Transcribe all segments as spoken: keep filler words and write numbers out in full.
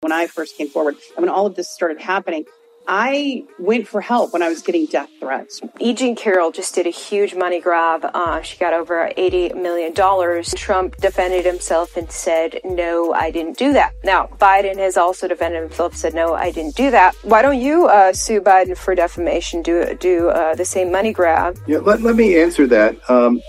When I first came forward and when all of this started happening, I went for help when I was getting death threats. E. Jean Carroll just did a huge money grab. Uh, she got over eighty million dollars. Trump defended himself and said, no, I didn't do that. Now, Biden has also defended himself, said, no, I didn't do that. Why don't you uh, sue Biden for defamation, do do uh, the same money grab? Yeah, let, let me answer that. Um...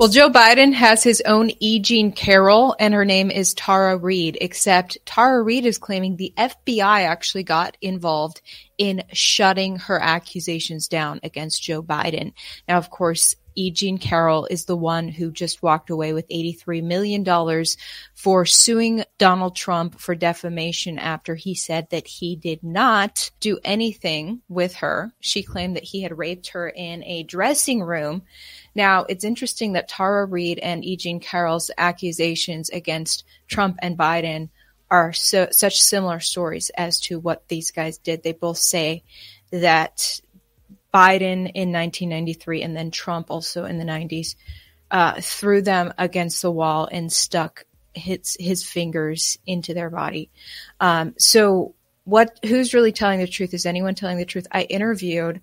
Well, Joe Biden has his own E. Jean Carroll, and her name is Tara Reade, except Tara Reade is claiming the F B I actually got involved in shutting her accusations down against Joe Biden. Now, of course, E. Jean Carroll is the one who just walked away with eighty-three million dollars for suing Donald Trump for defamation after he said that he did not do anything with her. She claimed that he had raped her in a dressing room. Now, it's interesting that Tara Reade and E. Jean Carroll's accusations against Trump and Biden are so, such similar stories as to what these guys did. They both say that Biden in nineteen ninety-three and then Trump also in the nineties uh, threw them against the wall and stuck his, his fingers into their body. Um, so what? Who's really telling the truth? Is anyone telling the truth? I interviewed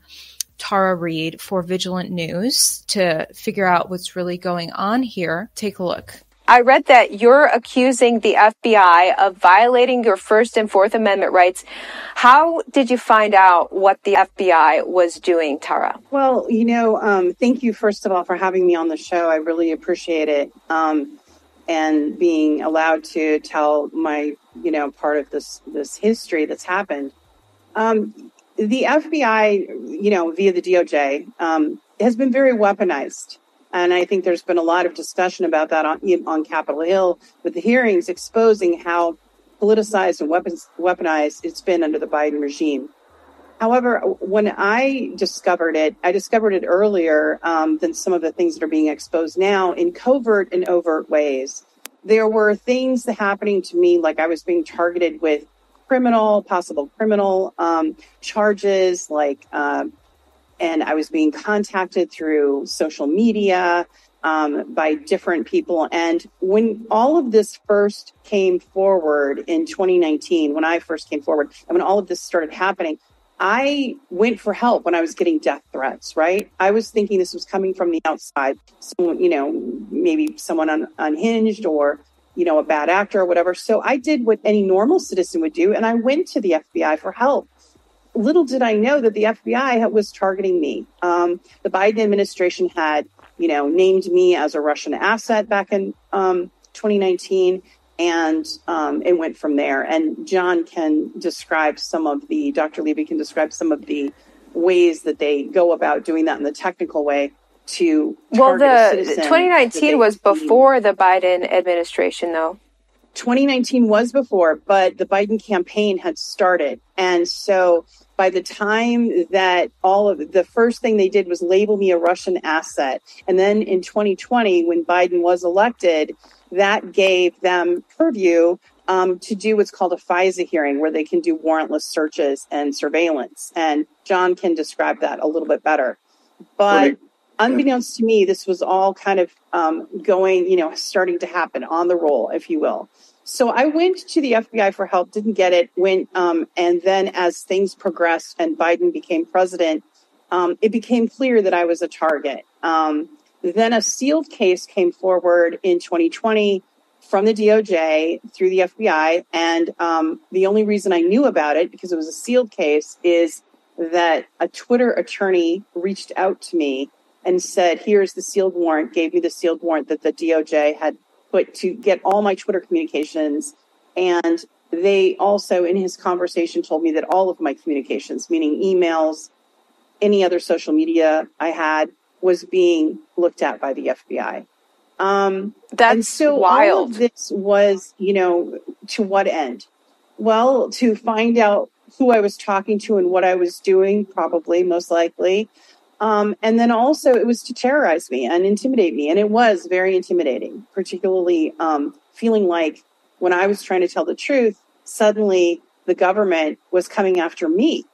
Tara Reade for Vigilant News to figure out what's really going on here. Take a look. I read that you're accusing the F B I of violating your First and Fourth Amendment rights. How did you find out what the F B I was doing, Tara? Well, you know, um, thank you, first of all, for having me on the show. I really appreciate it. Um, and being allowed to tell my, you know, part of this, this history that's happened. Um, the F B I, you know, via the D O J, um, has been very weaponized. And I think there's been a lot of discussion about that on, on Capitol Hill with the hearings exposing how politicized and weapons, weaponized it's been under the Biden regime. However, when I discovered it, I discovered it earlier um, than some of the things that are being exposed now in covert and overt ways. There were things that happening to me, like I was being targeted with criminal, possible criminal um, charges, like uh, And I was being contacted through social media um, by different people. And when all of this first came forward in twenty nineteen, when I first came forward, and when all of this started happening, I went for help when I was getting death threats, right? I was thinking this was coming from the outside. So, you know, maybe someone un- unhinged or, you know, a bad actor or whatever. So I did what any normal citizen would do. And I went to the F B I for help. Little did I know that the F B I was targeting me. Um, the Biden administration had, you know, named me as a Russian asset back in um, twenty nineteen, and um, it went from there. And John can describe some of the, Doctor Levy can describe some of the ways that they go about doing that in the technical way. To well, the twenty nineteen was before the Biden administration, though. twenty nineteen was before, but the Biden campaign had started. And so by the time that all of the first thing they did was label me a Russian asset. And then in twenty twenty, when Biden was elected, that gave them purview um, to do what's called a FISA hearing, where they can do warrantless searches and surveillance. And John can describe that a little bit better. But me, unbeknownst yeah. to me, this was all kind of um, going, you know, starting to happen on the roll, if you will. So I went to the F B I for help, didn't get it, went, um, and then as things progressed and Biden became president, um, it became clear that I was a target. Um, then a sealed case came forward in twenty twenty from the D O J through the F B I, and um, the only reason I knew about it, because it was a sealed case, is that a Twitter attorney reached out to me and said, here's the sealed warrant, gave me the sealed warrant that the D O J had but to get all my Twitter communications. And they also, in his conversation, told me that all of my communications, meaning emails, any other social media I had, was being looked at by the F B I. Um, That's so wild. All of this was, you know, to what end? Well, to find out who I was talking to and what I was doing, probably, most likely. Um, and then also it was to terrorize me and intimidate me. And it was very intimidating, particularly um, feeling like when I was trying to tell the truth, suddenly the government was coming after me.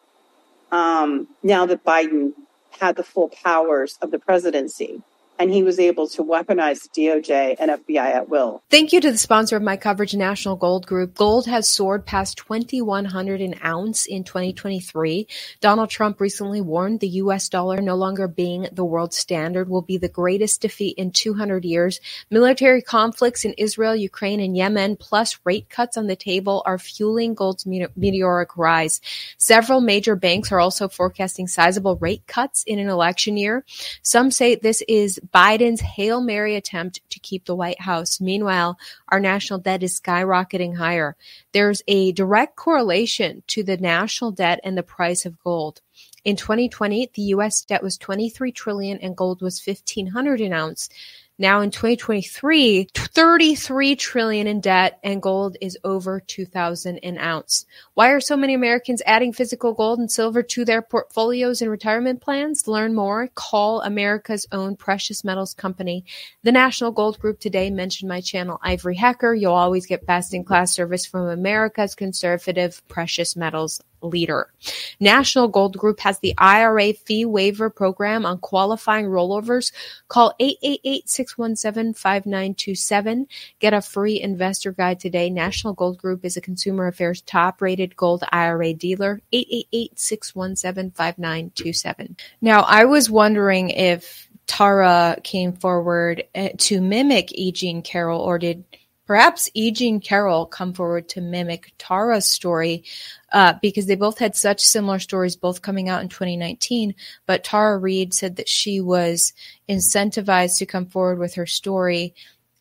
Um, now that Biden had the full powers of the presidency. and he was able to weaponize D O J and F B I at will. Thank you to the sponsor of my coverage, National Gold Group. Gold has soared past twenty-one hundred dollars an ounce in twenty twenty-three. Donald Trump recently warned the U S dollar no longer being the world standard will be the greatest defeat in two hundred years. Military conflicts in Israel, Ukraine, and Yemen, plus rate cuts on the table, are fueling gold's meteoric rise. Several major banks are also forecasting sizable rate cuts in an election year. Some say this is Biden's Hail Mary attempt to keep the White House. Meanwhile, our national debt is skyrocketing higher. There's a direct correlation to the national debt and the price of gold. In twenty twenty, the U S debt was twenty-three trillion dollars and gold was fifteen hundred dollars an ounce. Now in twenty twenty-three, thirty-three trillion dollars in debt and gold is over two thousand dollars an ounce. Why are so many Americans adding physical gold and silver to their portfolios and retirement plans? Learn more. Call America's own precious metals company. The National Gold Group today. Mentioned my channel, Ivory Hacker. You'll always get best-in-class service from America's conservative precious metals leader. National Gold Group has the I R A fee waiver program on qualifying rollovers. Call eight eight eight, six one seven, five nine two seven. Get a free investor guide today. National Gold Group is a Consumer Affairs top-rated gold I R A dealer. eight eight eight, six one seven, five nine two seven. Now, I was wondering if Tara came forward to mimic E. Jean Carroll, or did perhaps E. Jean Carroll come forward to mimic Tara's story, uh, because they both had such similar stories, both coming out in twenty nineteen. But Tara Reade said that she was incentivized to come forward with her story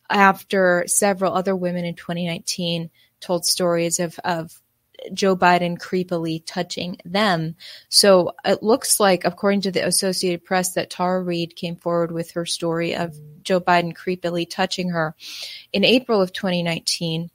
after several other women in twenty nineteen told stories of, of Joe Biden creepily touching them. So it looks like, according to the Associated Press, that Tara Reade came forward with her story of Joe Biden creepily touching her in April of twenty nineteen.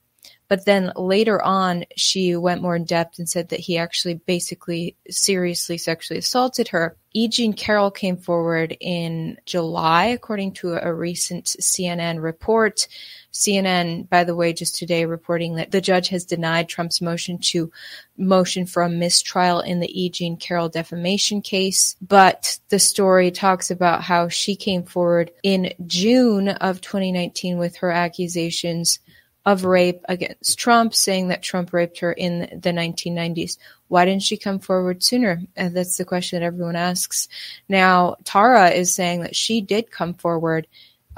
But then later on, she went more in depth and said that he actually basically seriously sexually assaulted her. E. Jean Carroll came forward in July, according to a recent C N N report. C N N, by the way, just today reporting that the judge has denied Trump's motion to motion for a mistrial in the E. Jean Carroll defamation case. But the story talks about how she came forward in June of twenty nineteen with her accusations of rape against Trump, saying that Trump raped her in the nineteen nineties. Why didn't she come forward sooner? And that's the question that everyone asks. Now, Tara is saying that she did come forward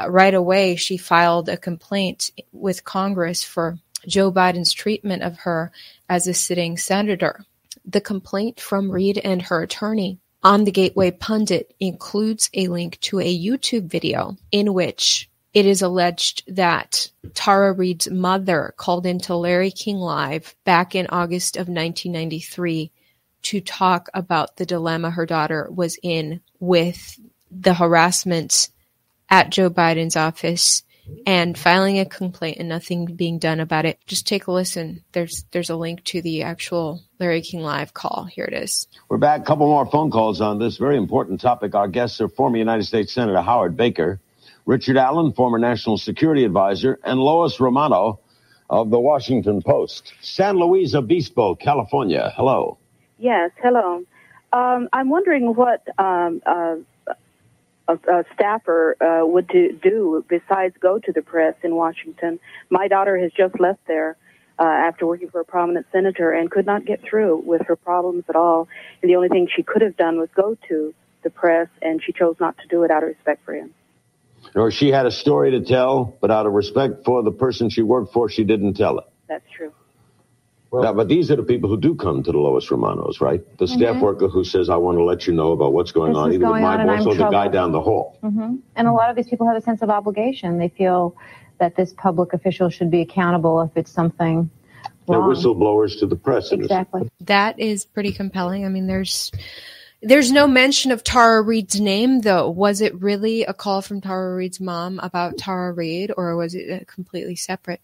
right away. She filed a complaint with Congress for Joe Biden's treatment of her as a sitting senator. The complaint from Reed and her attorney on the Gateway Pundit includes a link to a YouTube video in which it is alleged that Tara Reade's mother called into Larry King Live back in August of nineteen ninety-three to talk about the dilemma her daughter was in with the harassment at Joe Biden's office and filing a complaint and nothing being done about it. Just take a listen. There's there's a link to the actual Larry King Live call. Here it is. We're back. A couple more phone calls on this very important topic. Our guests are former United States Senator Howard Baker, Richard Allen, former National Security Advisor, and Lois Romano of the Washington Post. San Luis Obispo, California. Hello. Yes, hello. Um, I'm wondering what um, uh, a, a staffer uh, would do, do besides go to the press in Washington. My daughter has just left there uh, after working for a prominent senator and could not get through with her problems at all. And the only thing she could have done was go to the press, and she chose not to do it out of respect for him. Or she had a story to tell, but out of respect for the person she worked for, she didn't tell it. That's true. Well, now, but these are the people who do come to the Lois Romano's, right? The mm-hmm. staff worker who says, I want to let you know about what's going this on, either going with my boss or the guy down the hall. Mm-hmm. And a lot of these people have a sense of obligation. They feel that this public official should be accountable if it's something wrong. They're whistleblowers to the press. Exactly. That is pretty compelling. I mean, there's... There's no mention of Tara Reade's name, though. Was it really a call from Tara Reade's mom about Tara Reade, or was it completely separate?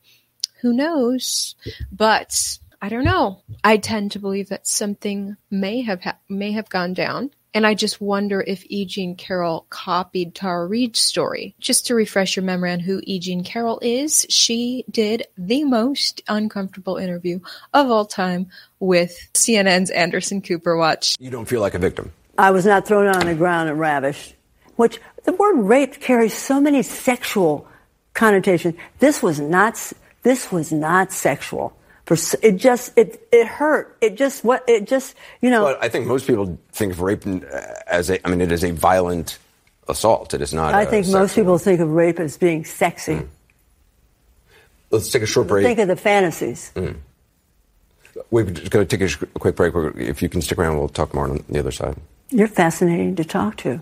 Who knows? But I don't know. I tend to believe that something may have ha- may have gone down. And I just wonder if E. Jean Carroll copied Tara Reade's story. Just to refresh your memory on who E. Jean Carroll is, she did the most uncomfortable interview of all time with C N N's Anderson Cooper. Watch. You don't feel like a victim. I was not thrown on the ground and ravished. which the word rape carries so many sexual connotations. This was not, this was not sexual. It just, it, it hurt. It just, what, it just, you know. Well, I think most people think of rape as a, I mean, it is a violent assault. It is not. I think most people think of rape as being sexy. Mm. Let's take a short break. Think of the fantasies. Mm. We're just going to take a quick break. If you can stick around, we'll talk more on the other side. You're fascinating to talk to.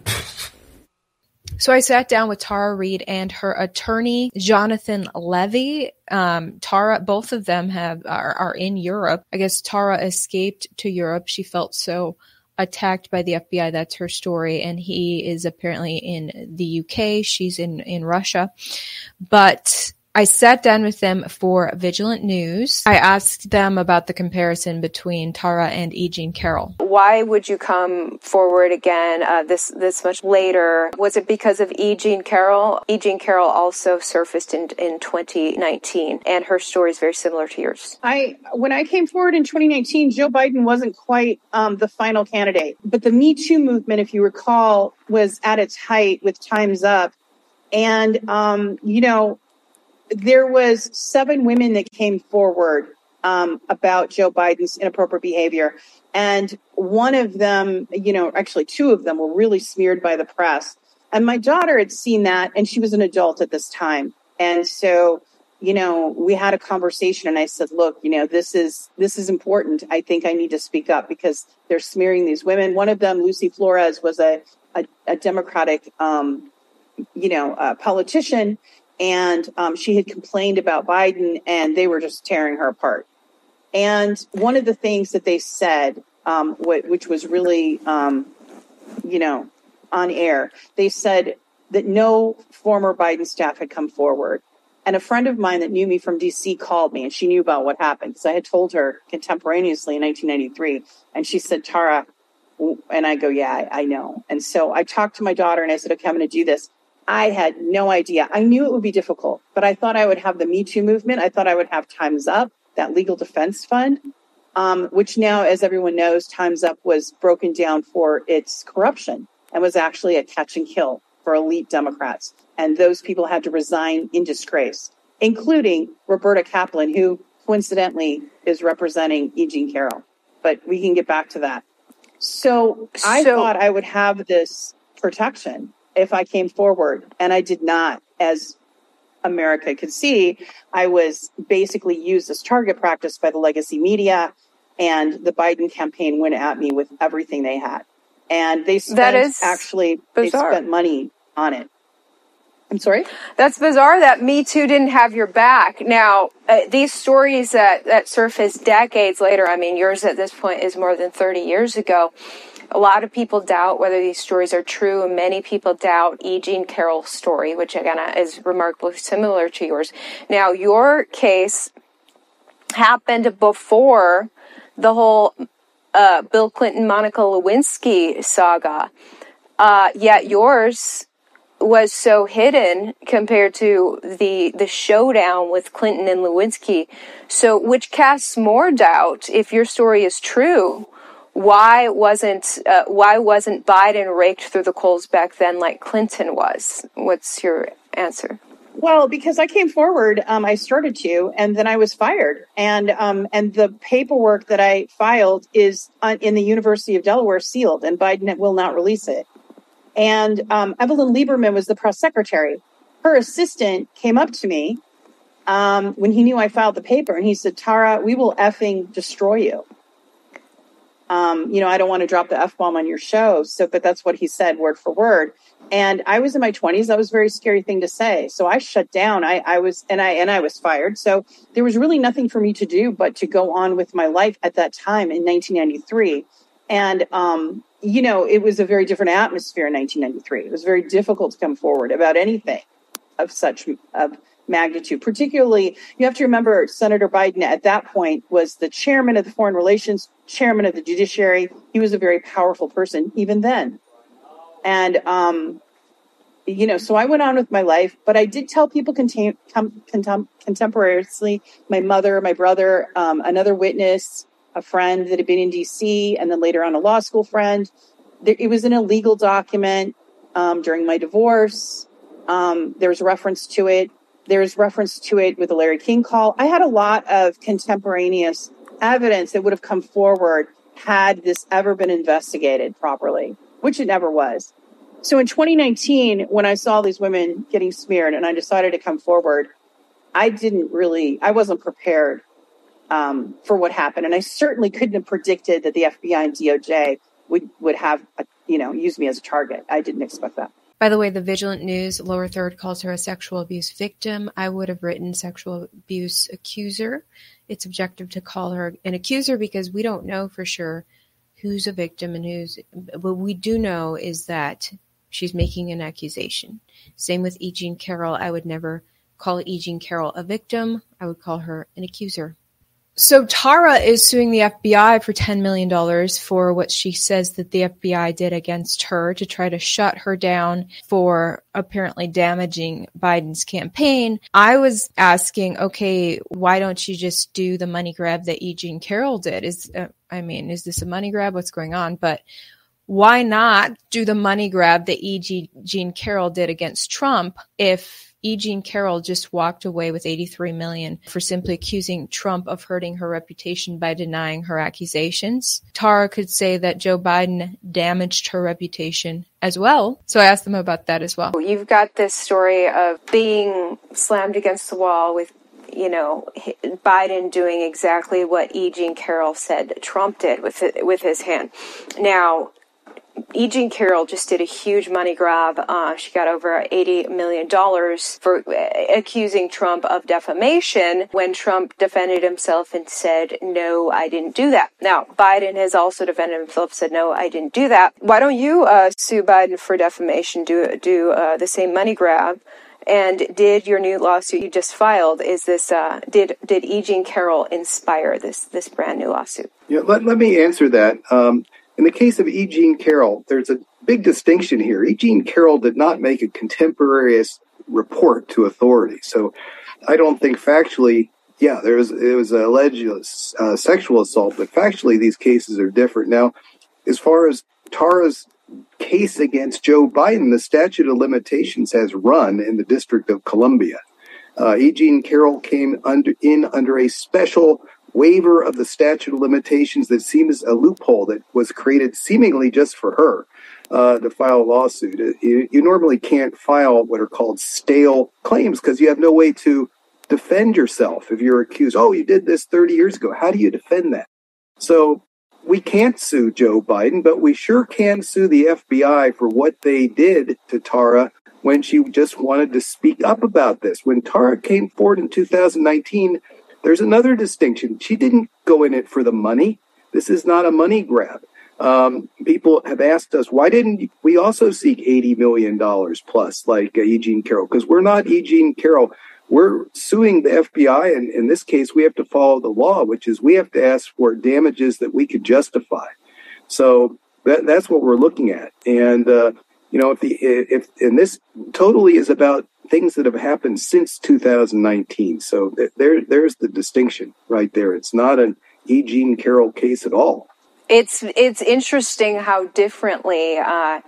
So I sat down with Tara Reade and her attorney, Jonathan Levy. Um, Tara, both of them have are, are in Europe. I guess Tara escaped to Europe. She felt so attacked by the F B I. That's her story. And he is apparently in the U K. She's in, in Russia. But I sat down with them for Vigilant News. I asked them about the comparison between Tara and E. Jean Carroll. Why would you come forward again uh, this this much later? Was it because of E. Jean Carroll? E. Jean Carroll also surfaced in, in twenty nineteen, and her story is very similar to yours. I when I came forward in twenty nineteen, Joe Biden wasn't quite um, the final candidate. But the Me Too movement, if you recall, was at its height with Time's Up. And, um, you know... there was seven women that came forward um, about Joe Biden's inappropriate behavior. And one of them, you know, actually two of them were really smeared by the press. And my daughter had seen that, and she was an adult at this time. And so, you know, we had a conversation and I said, look, you know, this is this is important. I think I need to speak up because they're smearing these women. One of them, Lucy Flores, was a, a, a Democratic, um, you know, uh, politician. And um, she had complained about Biden, and they were just tearing her apart. And one of the things that they said, um, wh- which was really, um, you know, on air, they said that no former Biden staff had come forward. And a friend of mine that knew me from D C called me, and she knew about what happened because I had told her contemporaneously in nineteen ninety-three. And she said, Tara, and I go, yeah, I, I know. And so I talked to my daughter, and I said, okay, I'm going to do this. I had no idea. I knew it would be difficult, but I thought I would have the Me Too movement. I thought I would have Time's Up, that legal defense fund, um, which now, as everyone knows, Time's Up was broken down for its corruption and was actually a catch and kill for elite Democrats. And those people had to resign in disgrace, including Roberta Kaplan, who coincidentally is representing E. Jean Carroll. But we can get back to that. So I so- thought I would have this protection if I came forward, and I did not, as America could see. I was basically used as target practice by the legacy media, and the Biden campaign went at me with everything they had. And they spent, that is actually, bizarre. They spent money on it. I'm sorry? That's bizarre that Me Too didn't have your back. Now, uh, these stories that, that surface decades later, I mean, yours at this point is more than thirty years ago. A lot of people doubt whether these stories are true. Many people doubt E. Jean Carroll's story, which, again, is remarkably similar to yours. Now, your case happened before the whole uh, Bill Clinton, Monica Lewinsky saga, uh, yet yours was so hidden compared to the the showdown with Clinton and Lewinsky, so which casts more doubt if your story is true. Why wasn't uh, why wasn't Biden raked through the coals back then like Clinton was? What's your answer? Well, because I came forward, um, I started to, and then I was fired. And um, and the paperwork that I filed is on, in the University of Delaware, sealed, and Biden will not release it. And um, Evelyn Lieberman was the press secretary. Her assistant came up to me um, when he knew I filed the paper, and he said, Tara, we will effing destroy you. Um, you know, I don't want to drop the F-bomb on your show. So, but that's what he said, word for word. And I was in my twenties. That was a very scary thing to say. So I shut down. I, I was, and I, and I was fired. So there was really nothing for me to do but to go on with my life at that time in nineteen ninety-three. And, um, you know, it was a very different atmosphere in nineteen ninety-three. It was very difficult to come forward about anything of such of magnitude. Particularly, you have to remember, Senator Biden at that point was the chairman of the Foreign Relations, chairman of the Judiciary. He was a very powerful person even then. And, um, you know, so I went on with my life, but I did tell people contem- contem- contemporaneously, my mother, my brother, um, another witness, a friend that had been in D C, and then later on a law school friend. There, it was an illegal document. um, during my divorce. Um, there's reference to it. There's reference to it with the Larry King call. I had a lot of contemporaneous evidence that would have come forward had this ever been investigated properly, which it never was. So in twenty nineteen, when I saw these women getting smeared and I decided to come forward, I didn't really, I wasn't prepared um, for what happened. And I certainly couldn't have predicted that the F B I and D O J would, would have, a, you know, use me as a target. I didn't expect that. By the way, the Vigilant News lower third calls her a sexual abuse victim. I would have written sexual abuse accuser. It's objective to call her an accuser because we don't know for sure who's a victim and who's, what we do know is that she's making an accusation. Same with E. Jean Carroll. I would never call E. Jean Carroll a victim. I would call her an accuser. So Tara is suing the F B I for ten million dollars for what she says that the F B I did against her to try to shut her down for apparently damaging Biden's campaign. I was asking, okay, why don't you just do the money grab that E. Jean Carroll did? Is uh, I mean, is this a money grab? What's going on? But why not do the money grab that E. Jean Carroll did against Trump if E. Jean Carroll just walked away with eighty-three million dollars for simply accusing Trump of hurting her reputation by denying her accusations? Tara could say that Joe Biden damaged her reputation as well. So I asked them about that as well. You've got this story of being slammed against the wall with, you know, Biden doing exactly what E. Jean Carroll said Trump did with with his hand. Now, E. Jean Carroll just did a huge money grab. Uh, she got over eighty million dollars for accusing Trump of defamation when Trump defended himself and said, no, I didn't do that. Now, Biden has also defended himself, said, no, I didn't do that. Why don't you uh, sue Biden for defamation, do, do uh, the same money grab? And did your new lawsuit you just filed, is this, uh, did did E. Jean Carroll inspire this, this brand new lawsuit? Yeah, let, let me answer that. Um In the case of E. Jean Carroll, there's a big distinction here. E. Jean Carroll did not make a contemporaneous report to authority. So I don't think factually, yeah, there was, it was an alleged uh, sexual assault, but factually these cases are different. Now, as far as Tara's case against Joe Biden, the statute of limitations has run in the District of Columbia. Uh, E. Jean Carroll came under, in under a special waiver of the statute of limitations that seems a loophole that was created seemingly just for her uh, to file a lawsuit. You, you normally can't file what are called stale claims because you have no way to defend yourself if you're accused. Oh, you did this thirty years ago. How do you defend that? So we can't sue Joe Biden, but we sure can sue the F B I for what they did to Tara when she just wanted to speak up about this. When Tara came forward in two thousand nineteen, there's another distinction. She didn't go in it for the money. This is not a money grab. Um, people have asked us, why didn't we also seek eighty million dollars plus like uh, E. Jean Carroll? Because we're not E. Jean Carroll. We're suing the F B I. And in this case, we have to follow the law, which is we have to ask for damages that we could justify. So that, that's what we're looking at. And, uh, you know, if the if and this totally is about things that have happened since two thousand nineteen. So there, there's the distinction right there. It's not an E. Jean Carroll case at all. It's it's interesting how differently uh,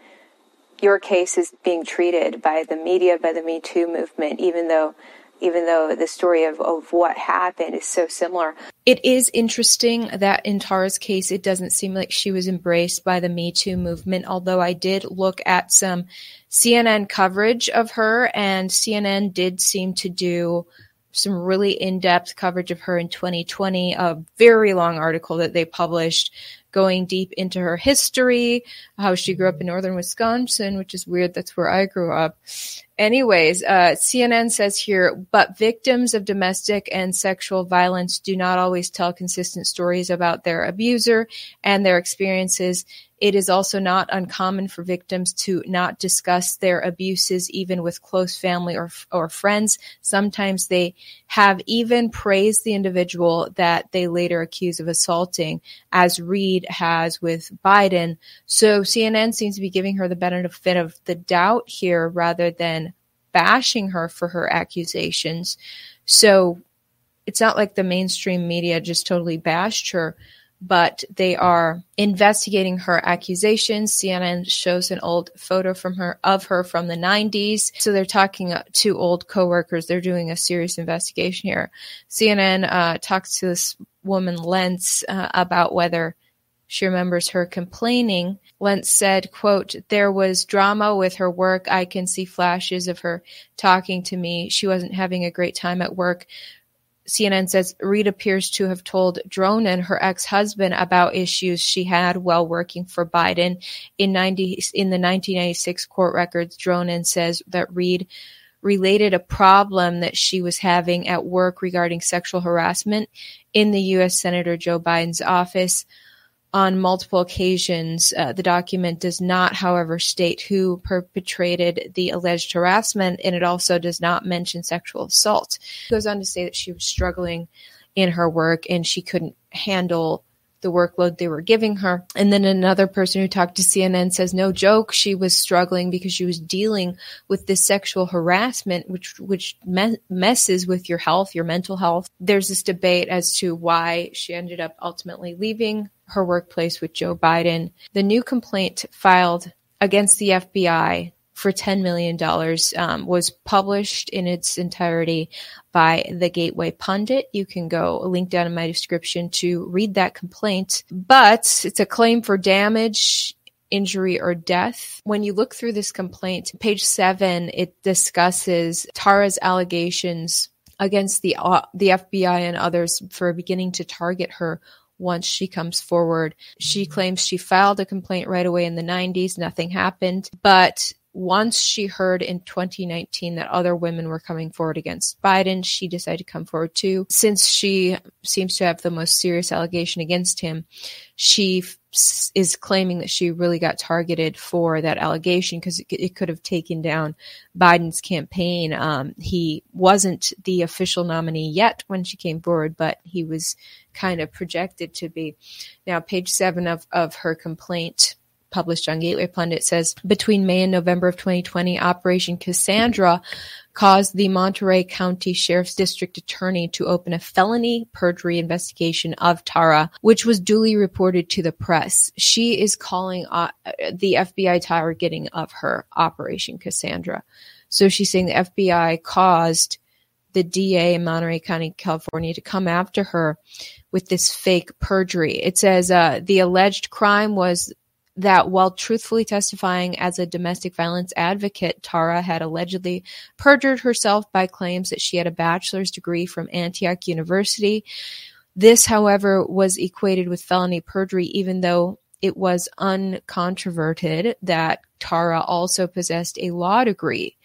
your case is being treated by the media, by the Me Too movement, even though even though the story of, of what happened is so similar. It is interesting that in Tara's case, it doesn't seem like she was embraced by the Me Too movement, although I did look at some C N N coverage of her, and C N N did seem to do some really in-depth coverage of her in twenty twenty, a very long article that they published going deep into her history, how she grew up in northern Wisconsin, which is weird. That's where I grew up. Anyways, uh, C N N says here, but victims of domestic and sexual violence do not always tell consistent stories about their abuser and their experiences. It is also not uncommon for victims to not discuss their abuses, even with close family or or friends. Sometimes they have even praised the individual that they later accuse of assaulting, as Reed has with Biden. So C N N seems to be giving her the benefit of the doubt here rather than bashing her for her accusations. So it's not like the mainstream media just totally bashed her. but they are investigating her accusations. C N N shows an old photo from her of her from the nineties. So they're talking to old coworkers. They're doing a serious investigation here. C N N uh, talks to this woman, Lentz, uh, about whether she remembers her complaining. Lentz said, quote, "There was drama with her work. I can see flashes of her talking to me. She wasn't having a great time at work." C N N says Reed appears to have told Dronin, her ex-husband, about issues she had while working for Biden. In ninety, in the nineteen ninety-six court records, Dronin says that Reed related a problem that she was having at work regarding sexual harassment in the U S Senator Joe Biden's office on multiple occasions. Uh, the document does not, however, state who perpetrated the alleged harassment, and it also does not mention sexual assault. It goes on to say that she was struggling in her work and she couldn't handle the workload they were giving her. And then another person who talked to C N N says, no joke, she was struggling because she was dealing with this sexual harassment, which which me- messes with your health, your mental health. There's this debate as to why she ended up ultimately leaving her workplace with Joe Biden. The new complaint filed against the F B I for ten million dollars um, was published in its entirety by the Gateway Pundit. You can go link down in my description to read that complaint. But it's a claim for damage, injury, or death. When you look through this complaint, page seven, it discusses Tara's allegations against the, uh, the F B I and others for beginning to target her once she comes forward. She claims she filed a complaint right away in the nineties. Nothing happened. But once she heard in twenty nineteen that other women were coming forward against Biden, she decided to come forward too. Since she seems to have the most serious allegation against him, she f- is claiming that she really got targeted for that allegation because it, it could have taken down Biden's campaign. Um, he wasn't the official nominee yet when she came forward, but he was kind of projected to be. Now, page seven of, of her complaint published on Gateway Pundit says, between May and November of twenty twenty, Operation Cassandra caused the Monterey County Sheriff's District Attorney to open a felony perjury investigation of Tara, which was duly reported to the press. She is calling uh, the F B I targeting of her Operation Cassandra. So she's saying the F B I caused the D A in Monterey County, California, to come after her with this fake perjury. It says uh, the alleged crime was that while truthfully testifying as a domestic violence advocate, Tara had allegedly perjured herself by claims that she had a bachelor's degree from Antioch University. This, however, was equated with felony perjury, even though it was uncontroverted that Tara also possessed a law degree.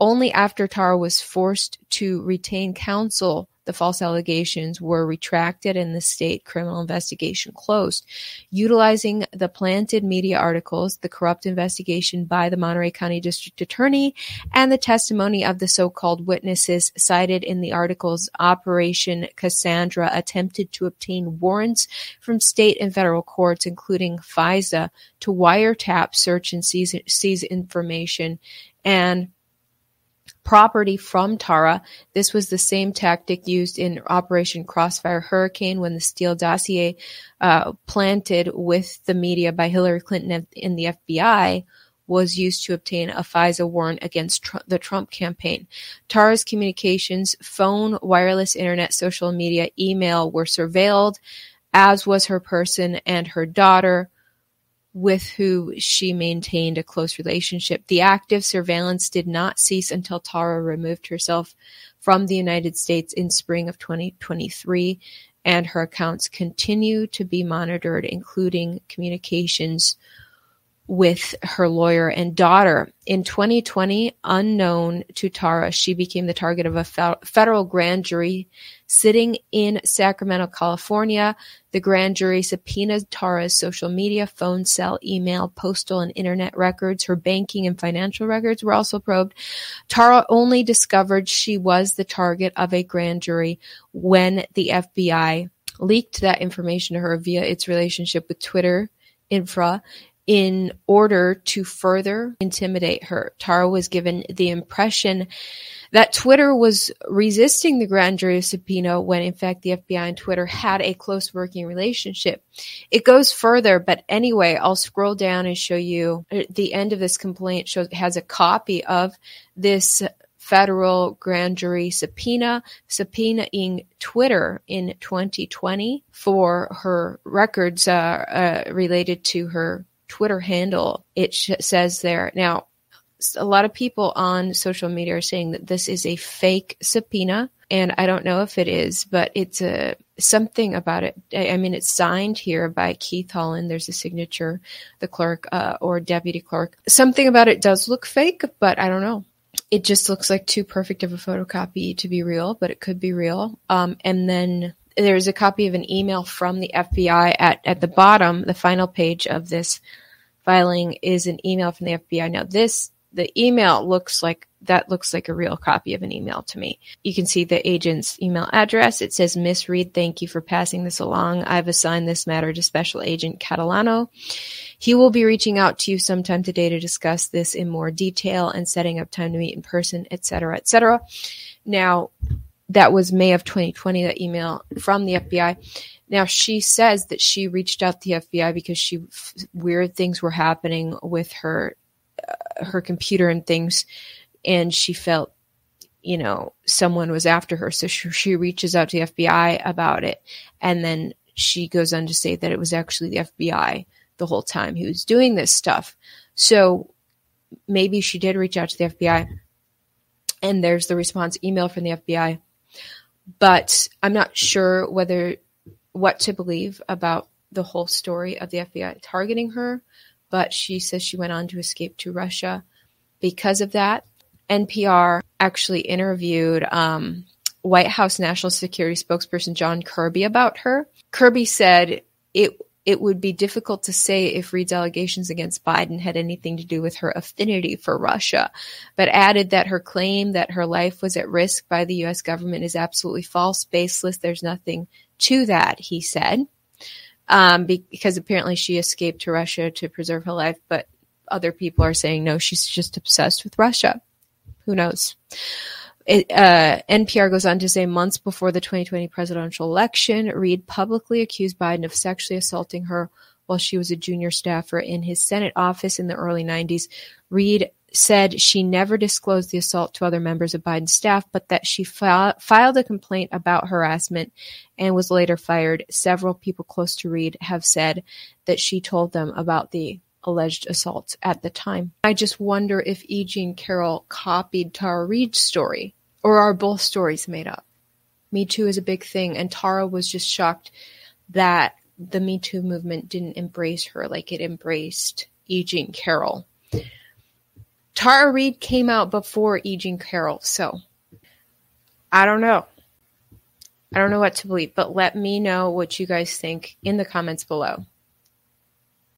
Only after Tara was forced to retain counsel, the false allegations were retracted and the state criminal investigation closed. Utilizing the planted media articles, the corrupt investigation by the Monterey County District Attorney, and the testimony of the so-called witnesses cited in the articles, Operation Cassandra attempted to obtain warrants from state and federal courts, including FISA, to wiretap, search, and seize, seize information and property from Tara. This was the same tactic used in Operation Crossfire Hurricane when the Steele dossier uh, planted with the media by Hillary Clinton and the F B I was used to obtain a FISA warrant against tr- the Trump campaign. Tara's communications, phone, wireless internet, social media, email were surveilled, as was her person and her daughter, with who she maintained a close relationship. The active surveillance did not cease until Tara removed herself from the United States in spring of twenty twenty-three, and her accounts continue to be monitored, including communications with her lawyer and daughter. In twenty twenty, unknown to Tara, she became the target of a fe- federal grand jury sitting in Sacramento, California. The grand jury subpoenaed Tara's social media, phone, cell, email, postal, and internet records. Her banking and financial records were also probed. Tara only discovered she was the target of a grand jury when the F B I leaked that information to her via its relationship with Twitter Infra in order to further intimidate her. Tara was given the impression that Twitter was resisting the grand jury subpoena when, in fact, the F B I and Twitter had a close working relationship. It goes further, but anyway, I'll scroll down and show you. The end of this complaint shows, has a copy of this federal grand jury subpoena, subpoenaing Twitter in twenty twenty for her records uh, uh, related to her Twitter handle. It sh- says there. Now, a lot of people on social media are saying that this is a fake subpoena, and I don't know if it is, but it's a something about it. I, I mean, it's signed here by Keith Holland. There's a signature, the clerk uh, or deputy clerk. Something about it does look fake, but I don't know. It just looks like too perfect of a photocopy to be real, but it could be real. Um, and then there's a copy of an email from the F B I at, at the bottom. The final page of this filing is an email from the F B I. Now this, the email looks like, that looks like a real copy of an email to me. You can see the agent's email address. It says, "Miss Reed, thank you for passing this along. I've assigned this matter to Special Agent Catalano. He will be reaching out to you sometime today to discuss this in more detail and setting up time to meet in person, et cetera, et cetera." Now, that was May of twenty twenty, that email from the F B I. Now, she says that she reached out to the F B I because she weird things were happening with her uh, her computer and things, and she felt, you know, someone was after her. So she, she reaches out to the F B I about it, and then she goes on to say that it was actually the F B I the whole time who was doing this stuff. So maybe she did reach out to the F B I, and there's the response email from the F B I. But I'm not sure whether what to believe about the whole story of the F B I targeting her, but she says she went on to escape to Russia because of that. N P R actually interviewed um, White House National Security spokesperson John Kirby about her. Kirby said it it would be difficult to say if Reed's allegations against Biden had anything to do with her affinity for Russia, but added that her claim that her life was at risk by the U S government is absolutely false, baseless. There's nothing to that, he said, um, because apparently she escaped to Russia to preserve her life, but other people are saying, no, she's just obsessed with Russia. Who knows? It, uh, N P R goes on to say, months before the twenty twenty presidential election, Reed publicly accused Biden of sexually assaulting her while she was a junior staffer in his Senate office in the early nineties. Reed said she never disclosed the assault to other members of Biden's staff, but that she fi- filed a complaint about harassment and was later fired. Several people close to Reed have said that she told them about the alleged assaults at the time. I just wonder if E. Jean Carroll copied Tara Reade's story, or are both stories made up? Me Too is a big thing, and Tara was just shocked that the Me Too movement didn't embrace her like it embraced E. Jean Carroll. Tara Reade came out before E. Jean Carroll, so I don't know. I don't know what to believe, but let me know what you guys think in the comments below.